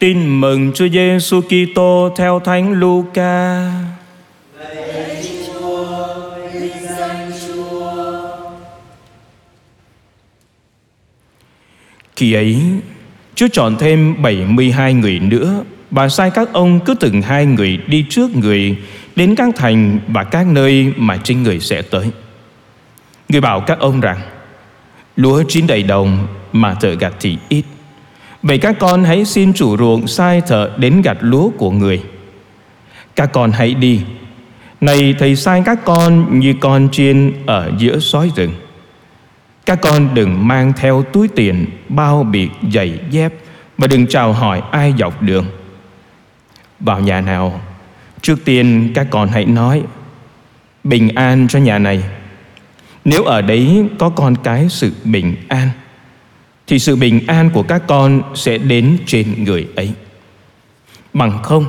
Tin mừng Chúa Giê-xu-ki-tô theo Thánh Luca. Khi ấy, Chúa chọn thêm 72 người nữa và sai các ông cứ từng hai người đi trước người đến các thành và các nơi mà chính người sẽ tới. Người bảo các ông rằng: lúa chín đầy đồng mà thợ gặt thì ít. Vậy các con hãy xin chủ ruộng sai thợ đến gặt lúa của người. Các con hãy đi. Này thầy sai các con như con chiên ở giữa sói rừng. Các con đừng mang theo túi tiền, bao biệt, giày dép và đừng chào hỏi ai dọc đường. Vào nhà nào, trước tiên các con hãy nói: bình an cho nhà này. Nếu ở đấy có con cái sự bình an, thì sự bình an của các con sẽ đến trên người ấy. Bằng không,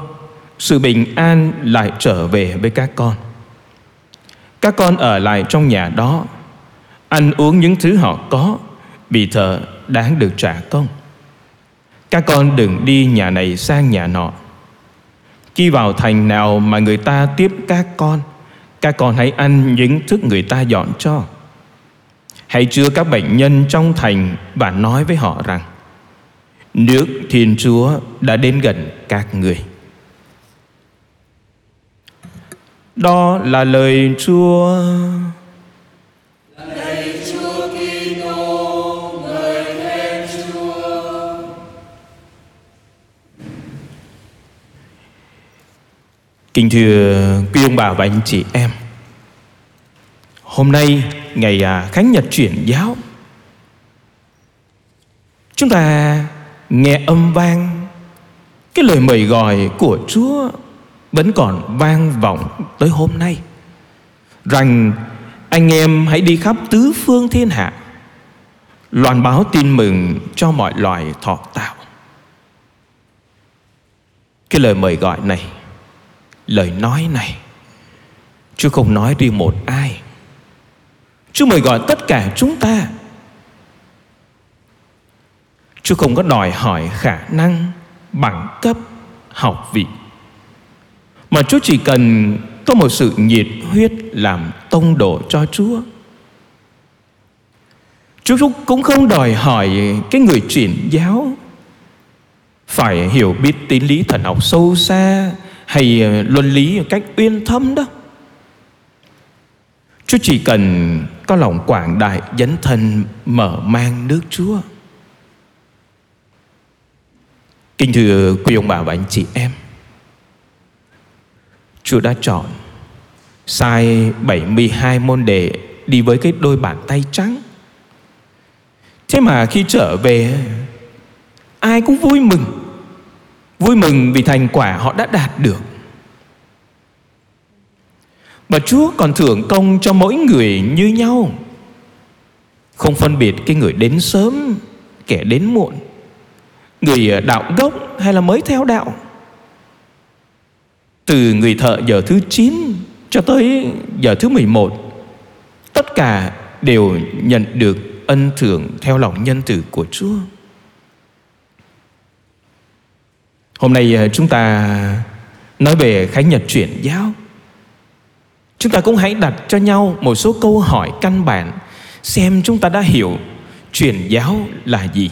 sự bình an lại trở về với các con. Các con ở lại trong nhà đó, ăn uống những thứ họ có, vì thợ đáng được trả công. Các con đừng đi nhà này sang nhà nọ. Khi vào thành nào mà người ta tiếp các con hãy ăn những thức người ta dọn cho. Hãy chữa các bệnh nhân trong thành và nói với họ rằng: nước Thiên Chúa đã đến gần các người. Đó là lời Chúa. Lạy Chúa Kitô, ngợi khen Chúa. Kính thưa quý ông bà và anh chị em, hôm nay ngày Khánh Nhật Chuyển Giáo, chúng ta nghe âm vang cái lời mời gọi của Chúa vẫn còn vang vọng tới hôm nay, rằng anh em hãy đi khắp tứ phương thiên hạ, loan báo tin mừng cho mọi loài thọ tạo. Cái lời mời gọi này, lời nói này, Chúa không nói riêng một ai. Chúa mời gọi tất cả chúng ta. Chúa không có đòi hỏi khả năng, bằng cấp, học vị, mà Chúa chỉ cần có một sự nhiệt huyết làm tông đồ cho Chúa. Chúa cũng không đòi hỏi cái người truyền giáo phải hiểu biết tín lý thần học sâu xa hay luân lý một cách uyên thâm đó. Chúa chỉ cần có lòng quảng đại, dấn thân mở mang nước Chúa. Kính thưa quý ông bà và anh chị em, Chúa đã chọn sai 72 môn đệ đi với cái đôi bàn tay trắng. Thế mà khi trở về, ai cũng vui mừng. Vui mừng vì thành quả họ đã đạt được. Và Chúa còn thưởng công cho mỗi người như nhau, không phân biệt cái người đến sớm, kẻ đến muộn, người đạo gốc hay là mới theo đạo. Từ người thợ giờ thứ 9 cho tới giờ thứ 11, tất cả đều nhận được ân thưởng theo lòng nhân từ của Chúa. Hôm nay chúng ta nói về Khánh Nhật Chuyển Giáo, chúng ta cũng hãy đặt cho nhau một số câu hỏi căn bản, xem chúng ta đã hiểu truyền giáo là gì,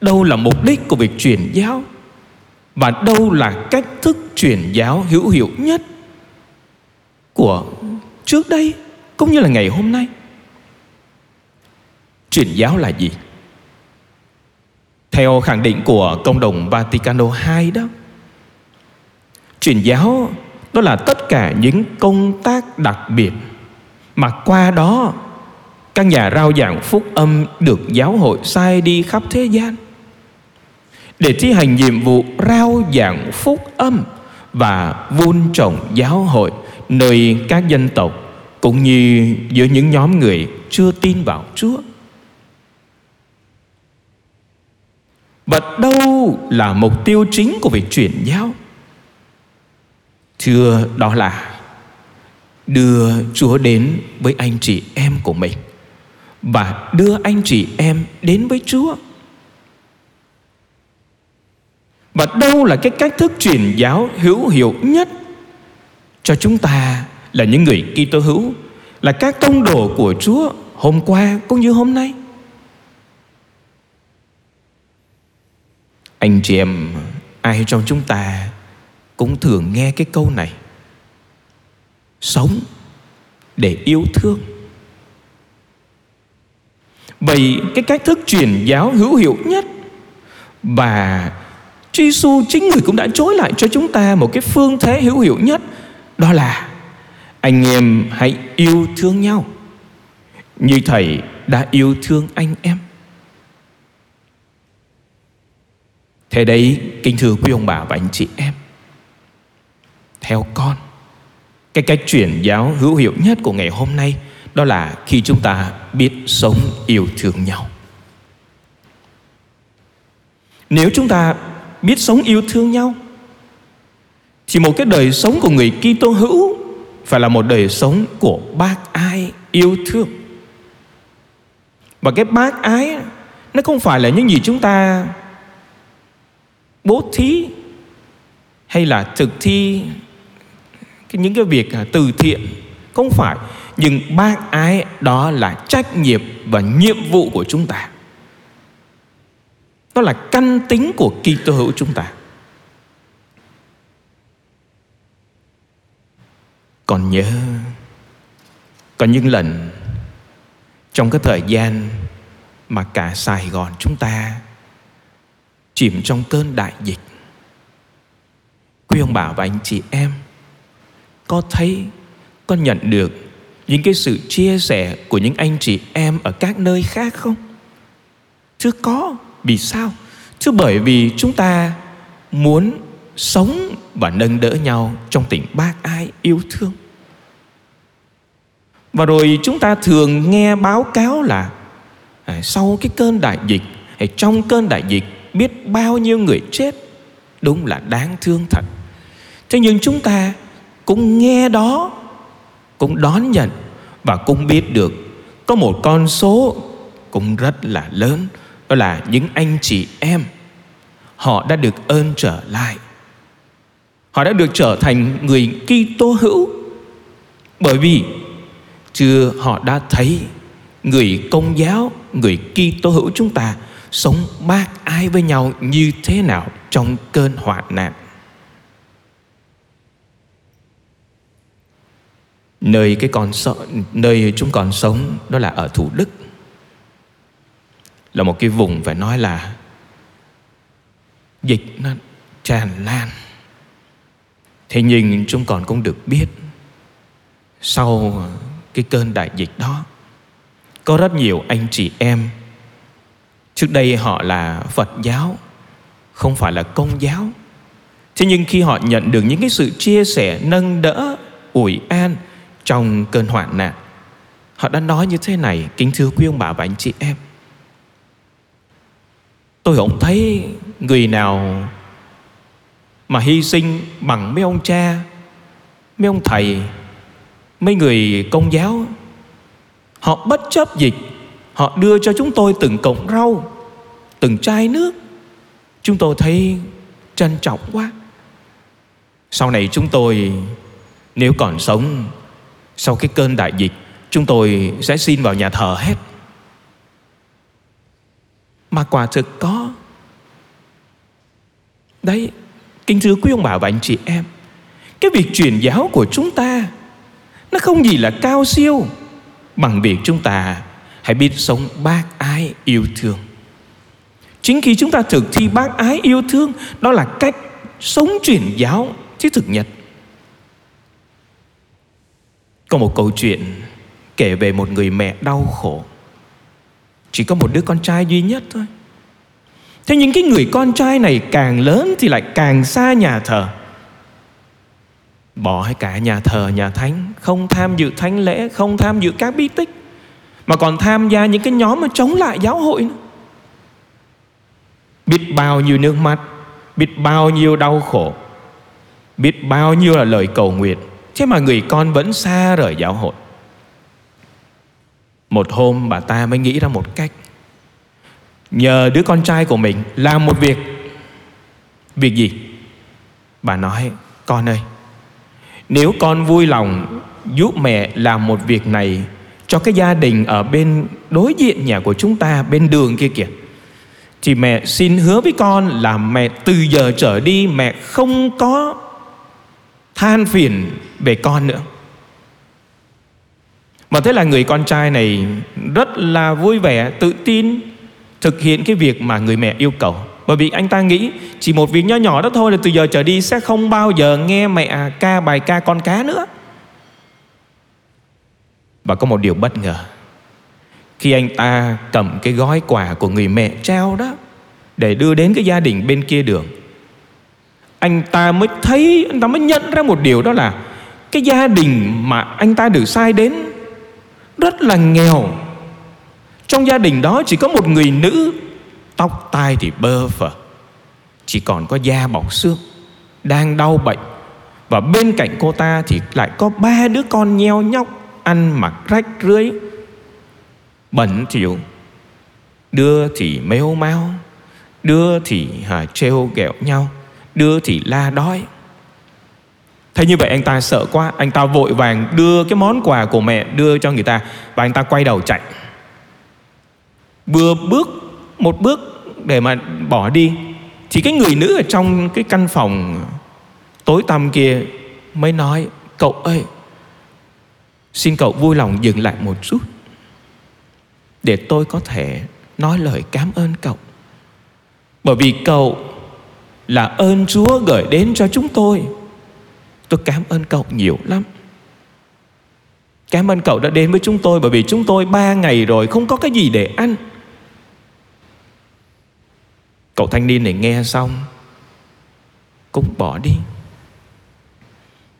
đâu là mục đích của việc truyền giáo, và đâu là cách thức truyền giáo hữu hiệu nhất của trước đây cũng như là ngày hôm nay. Truyền giáo là gì? Theo khẳng định của Công đồng Vatican II đó, truyền giáo đó là tất cả những công tác đặc biệt mà qua đó các nhà rao giảng phúc âm được giáo hội sai đi khắp thế gian để thi hành nhiệm vụ rao giảng phúc âm và vun trồng giáo hội nơi các dân tộc cũng như giữa những nhóm người chưa tin vào Chúa. Và đâu là mục tiêu chính của việc truyền giáo? Thưa, đó là đưa Chúa đến với anh chị em của mình và đưa anh chị em đến với Chúa. Và đâu là cái cách thức truyền giáo hữu hiệu nhất cho chúng ta là những người Kitô hữu, là các tông đồ của Chúa hôm qua cũng như hôm nay? Anh chị em, ai trong chúng ta cũng thường nghe cái câu này: sống để yêu thương. Vậy cái cách thức truyền giáo hữu hiệu nhất, và Chúa Giêsu chính người cũng đã chối lại cho chúng ta một cái phương thế hữu hiệu nhất, đó là anh em hãy yêu thương nhau như Thầy đã yêu thương anh em. Thế đấy, kính thưa quý ông bà và anh chị em, theo con, cái cách truyền giáo hữu hiệu nhất của ngày hôm nay đó là khi chúng ta biết sống yêu thương nhau. Nếu chúng ta biết sống yêu thương nhau thì một cái đời sống của người Kitô hữu phải là một đời sống của bác ái yêu thương. Và cái bác ái nó không phải là những gì chúng ta bố thí hay là thực thi những cái việc từ thiện, không phải. Nhưng bác ái đó là trách nhiệm và nhiệm vụ của chúng ta, đó là căn tính của Kitô hữu chúng ta. Còn nhớ, có những lần trong cái thời gian mà cả Sài Gòn chúng ta chìm trong cơn đại dịch, quý ông bà và anh chị em có thấy, có nhận được những cái sự chia sẻ của những anh chị em ở các nơi khác không? Chứ có. Vì sao? Chứ bởi vì chúng ta muốn sống và nâng đỡ nhau trong tình bác ái yêu thương. Và rồi chúng ta thường nghe báo cáo là sau cái cơn đại dịch hay trong cơn đại dịch biết bao nhiêu người chết, đúng là đáng thương thật. Thế nhưng chúng ta cũng nghe đó, cũng đón nhận và cũng biết được có một con số cũng rất là lớn, đó là những anh chị em họ đã được ơn trở lại, họ đã được trở thành người Kitô hữu, bởi vì chưa họ đã thấy người Công giáo, người Kitô hữu chúng ta sống bác ái với nhau như thế nào trong cơn hoạn nạn. Nơi chúng còn sống đó là ở Thủ Đức, là một cái vùng phải nói là dịch nó tràn lan. Thế nhưng chúng còn cũng được biết, sau cái cơn đại dịch đó, có rất nhiều anh chị em trước đây họ là Phật giáo, không phải là Công giáo, thế nhưng khi họ nhận được những cái sự chia sẻ, nâng đỡ, ủi an trong cơn hoạn nạn, họ đã nói như thế này: kính thưa quý ông bà và anh chị em, tôi không thấy người nào mà hy sinh bằng mấy ông cha, mấy ông thầy, mấy người Công giáo. Họ bất chấp dịch, họ đưa cho chúng tôi từng cọng rau, từng chai nước. Chúng tôi thấy trân trọng quá. Sau này chúng tôi nếu còn sống, sau cái cơn đại dịch, chúng tôi sẽ xin vào nhà thờ hết. Mà quả thực có. Đấy, kính thưa quý ông bà và anh chị em, cái việc truyền giáo của chúng ta nó không gì là cao siêu bằng việc chúng ta hãy biết sống bác ái yêu thương. Chính khi chúng ta thực thi bác ái yêu thương, đó là cách sống truyền giáo thiết thực nhất. Có một câu chuyện kể về một người mẹ đau khổ, chỉ có một đứa con trai duy nhất thôi. Thế nhưng cái người con trai này càng lớn thì lại càng xa nhà thờ, bỏ hết cả nhà thờ, nhà thánh, không tham dự thánh lễ, không tham dự các bí tích, mà còn tham gia những cái nhóm mà chống lại giáo hội nữa. Biết bao nhiêu nước mắt, biết bao nhiêu đau khổ, biết bao nhiêu là lời cầu nguyện, thế mà người con vẫn xa rời giáo hội. Một hôm bà ta mới nghĩ ra một cách, nhờ đứa con trai của mình làm một việc Việc gì? Bà nói, con ơi, nếu con vui lòng giúp mẹ làm một việc này cho cái gia đình ở bên đối diện nhà của chúng ta, bên đường kia kìa, thì mẹ xin hứa với con là mẹ từ giờ trở đi mẹ không có than phiền về con nữa. Mà thế là người con trai này rất là vui vẻ, tự tin thực hiện cái việc mà người mẹ yêu cầu. Bởi vì anh ta nghĩ chỉ một việc nho nhỏ đó thôi là từ giờ trở đi sẽ không bao giờ nghe mẹ ca bài ca con cá nữa. Và có một điều bất ngờ, khi anh ta cầm cái gói quà của người mẹ trao đó để đưa đến cái gia đình bên kia đường, anh ta mới nhận ra một điều, đó là cái gia đình mà anh ta được sai đến rất là nghèo. Trong gia đình đó chỉ có một người nữ, tóc tai thì bơ phờ, chỉ còn có da bọc xương, đang đau bệnh. Và bên cạnh cô ta thì lại có 3 đứa con nheo nhóc, ăn mặc rách rưới, bẩn thỉu. Đứa thì mếu máo, đứa thì trêu ghẹo nhau, đứa thì la đói. Thế như vậy anh ta sợ quá, anh ta vội vàng đưa cái món quà của mẹ đưa cho người ta. Và anh ta quay đầu chạy, vừa bước một bước để mà bỏ đi thì cái người nữ ở trong cái căn phòng tối tăm kia mới nói, cậu ơi, xin cậu vui lòng dừng lại một chút để tôi có thể nói lời cảm ơn cậu, bởi vì cậu là ơn Chúa gửi đến cho chúng tôi. Tôi cảm ơn cậu nhiều lắm. Cảm ơn cậu đã đến với chúng tôi, bởi vì chúng tôi 3 ngày rồi không có cái gì để ăn. Cậu thanh niên này nghe xong cũng bỏ đi.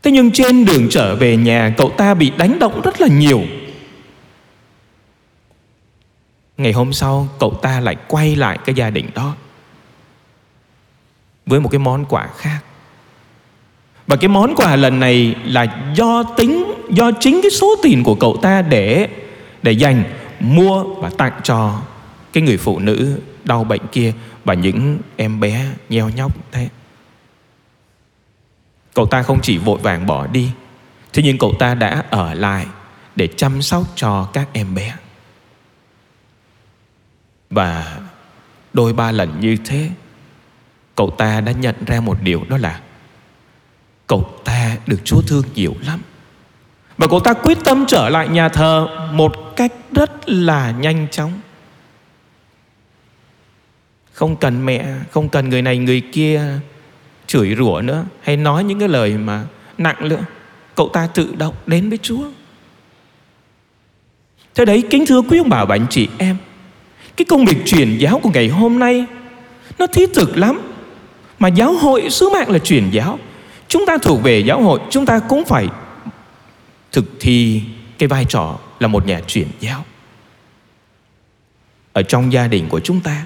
Thế nhưng trên đường trở về nhà, cậu ta bị đánh động rất là nhiều. Ngày hôm sau, cậu ta lại quay lại cái gia đình đó với một cái món quà khác. Và cái món quà lần này là do chính cái số tiền của cậu ta để dành mua và tặng cho cái người phụ nữ đau bệnh kia và những em bé nheo nhóc thế. Cậu ta không chỉ vội vàng bỏ đi, thế nhưng cậu ta đã ở lại để chăm sóc cho các em bé. Và 2-3 lần như thế, cậu ta đã nhận ra một điều, đó là cậu ta được Chúa thương nhiều lắm. Và cậu ta quyết tâm trở lại nhà thờ một cách rất là nhanh chóng. Không cần mẹ, không cần người này người kia chửi rủa nữa, hay nói những cái lời mà nặng nữa. Cậu ta tự động đến với Chúa. Thế đấy, kính thưa quý ông bà và anh chị em, cái công việc truyền giáo của ngày hôm nay nó thiết thực lắm. Mà giáo hội, sứ mạng là truyền giáo, chúng ta thuộc về giáo hội, chúng ta cũng phải thực thi cái vai trò là một nhà truyền giáo. Ở trong gia đình của chúng ta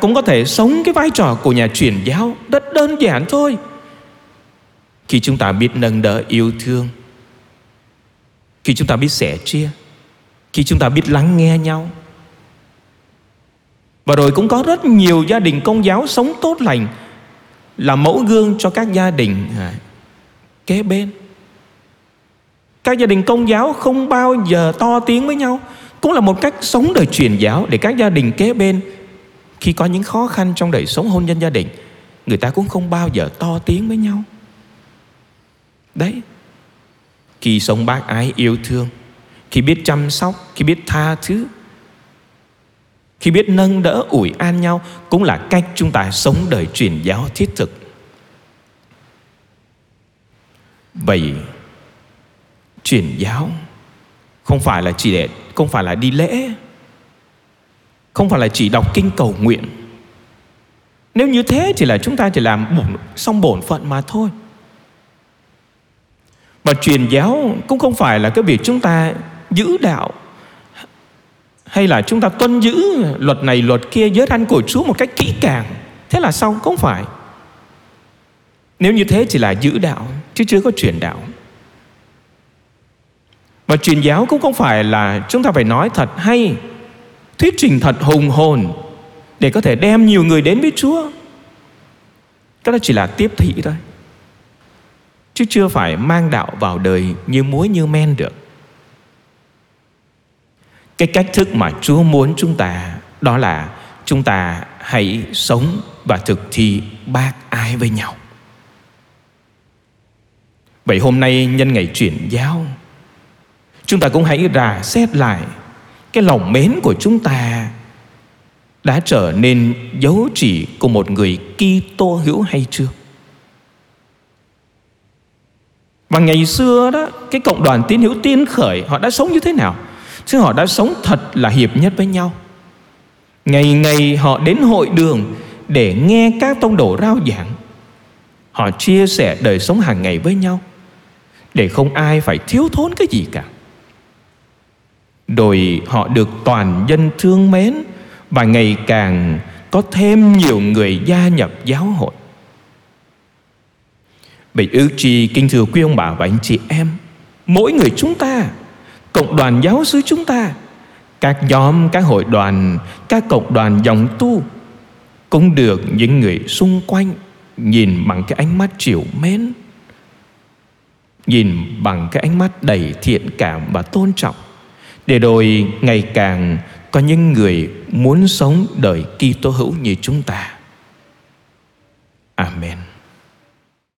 cũng có thể sống cái vai trò của nhà truyền giáo rất đơn giản thôi. Khi chúng ta biết nâng đỡ yêu thương, khi chúng ta biết sẻ chia, khi chúng ta biết lắng nghe nhau. Và rồi cũng có rất nhiều gia đình công giáo sống tốt lành, là mẫu gương cho các gia đình kế bên. Các gia đình công giáo không bao giờ to tiếng với nhau, cũng là một cách sống đời truyền giáo để các gia đình kế bên, khi có những khó khăn trong đời sống hôn nhân gia đình, người ta cũng không bao giờ to tiếng với nhau. Đấy, khi sống bác ái yêu thương, khi biết chăm sóc, khi biết tha thứ, khi biết nâng đỡ ủi an nhau, cũng là cách chúng ta sống đời truyền giáo thiết thực. Vậy truyền giáo không phải là đi lễ, không phải là chỉ đọc kinh cầu nguyện. Nếu như thế thì là chúng ta chỉ làm xong bổn phận mà thôi. Và truyền giáo cũng không phải là cái việc chúng ta giữ đạo, hay là chúng ta tuân giữ luật này luật kia, giới răn của Chúa một cách kỹ càng, thế là xong. Không phải. Nếu như thế chỉ là giữ đạo, chứ chưa có truyền đạo. Và truyền giáo cũng không phải là chúng ta phải nói thật hay, thuyết trình thật hùng hồn để có thể đem nhiều người đến với Chúa. Đó chỉ là tiếp thị thôi, chứ chưa phải mang đạo vào đời như muối như men được. Cái cách thức mà Chúa muốn chúng ta đó là chúng ta hãy sống và thực thi bác ái với nhau. Vậy hôm nay nhân ngày chuyển giáo, chúng ta cũng hãy rà xét lại cái lòng mến của chúng ta đã trở nên dấu chỉ của một người Kitô hữu hay chưa. Và ngày xưa đó, cái cộng đoàn tín hữu tiên khởi họ đã sống như thế nào? Chứ họ đã sống thật là hiệp nhất với nhau. Ngày ngày họ đến hội đường để nghe các tông đồ rao giảng. Họ chia sẻ đời sống hàng ngày với nhau để không ai phải thiếu thốn cái gì cả. Rồi họ được toàn dân thương mến và ngày càng có thêm nhiều người gia nhập giáo hội. Vậy ước chi, kính thưa quý ông bà và anh chị em, mỗi người chúng ta, cộng đoàn giáo xứ chúng ta, các nhóm, các hội đoàn, các cộng đoàn dòng tu cũng được những người xung quanh nhìn bằng cái ánh mắt trìu mến, nhìn bằng cái ánh mắt đầy thiện cảm và tôn trọng, để rồi ngày càng có những người muốn sống đời Kitô hữu như chúng ta. Amen.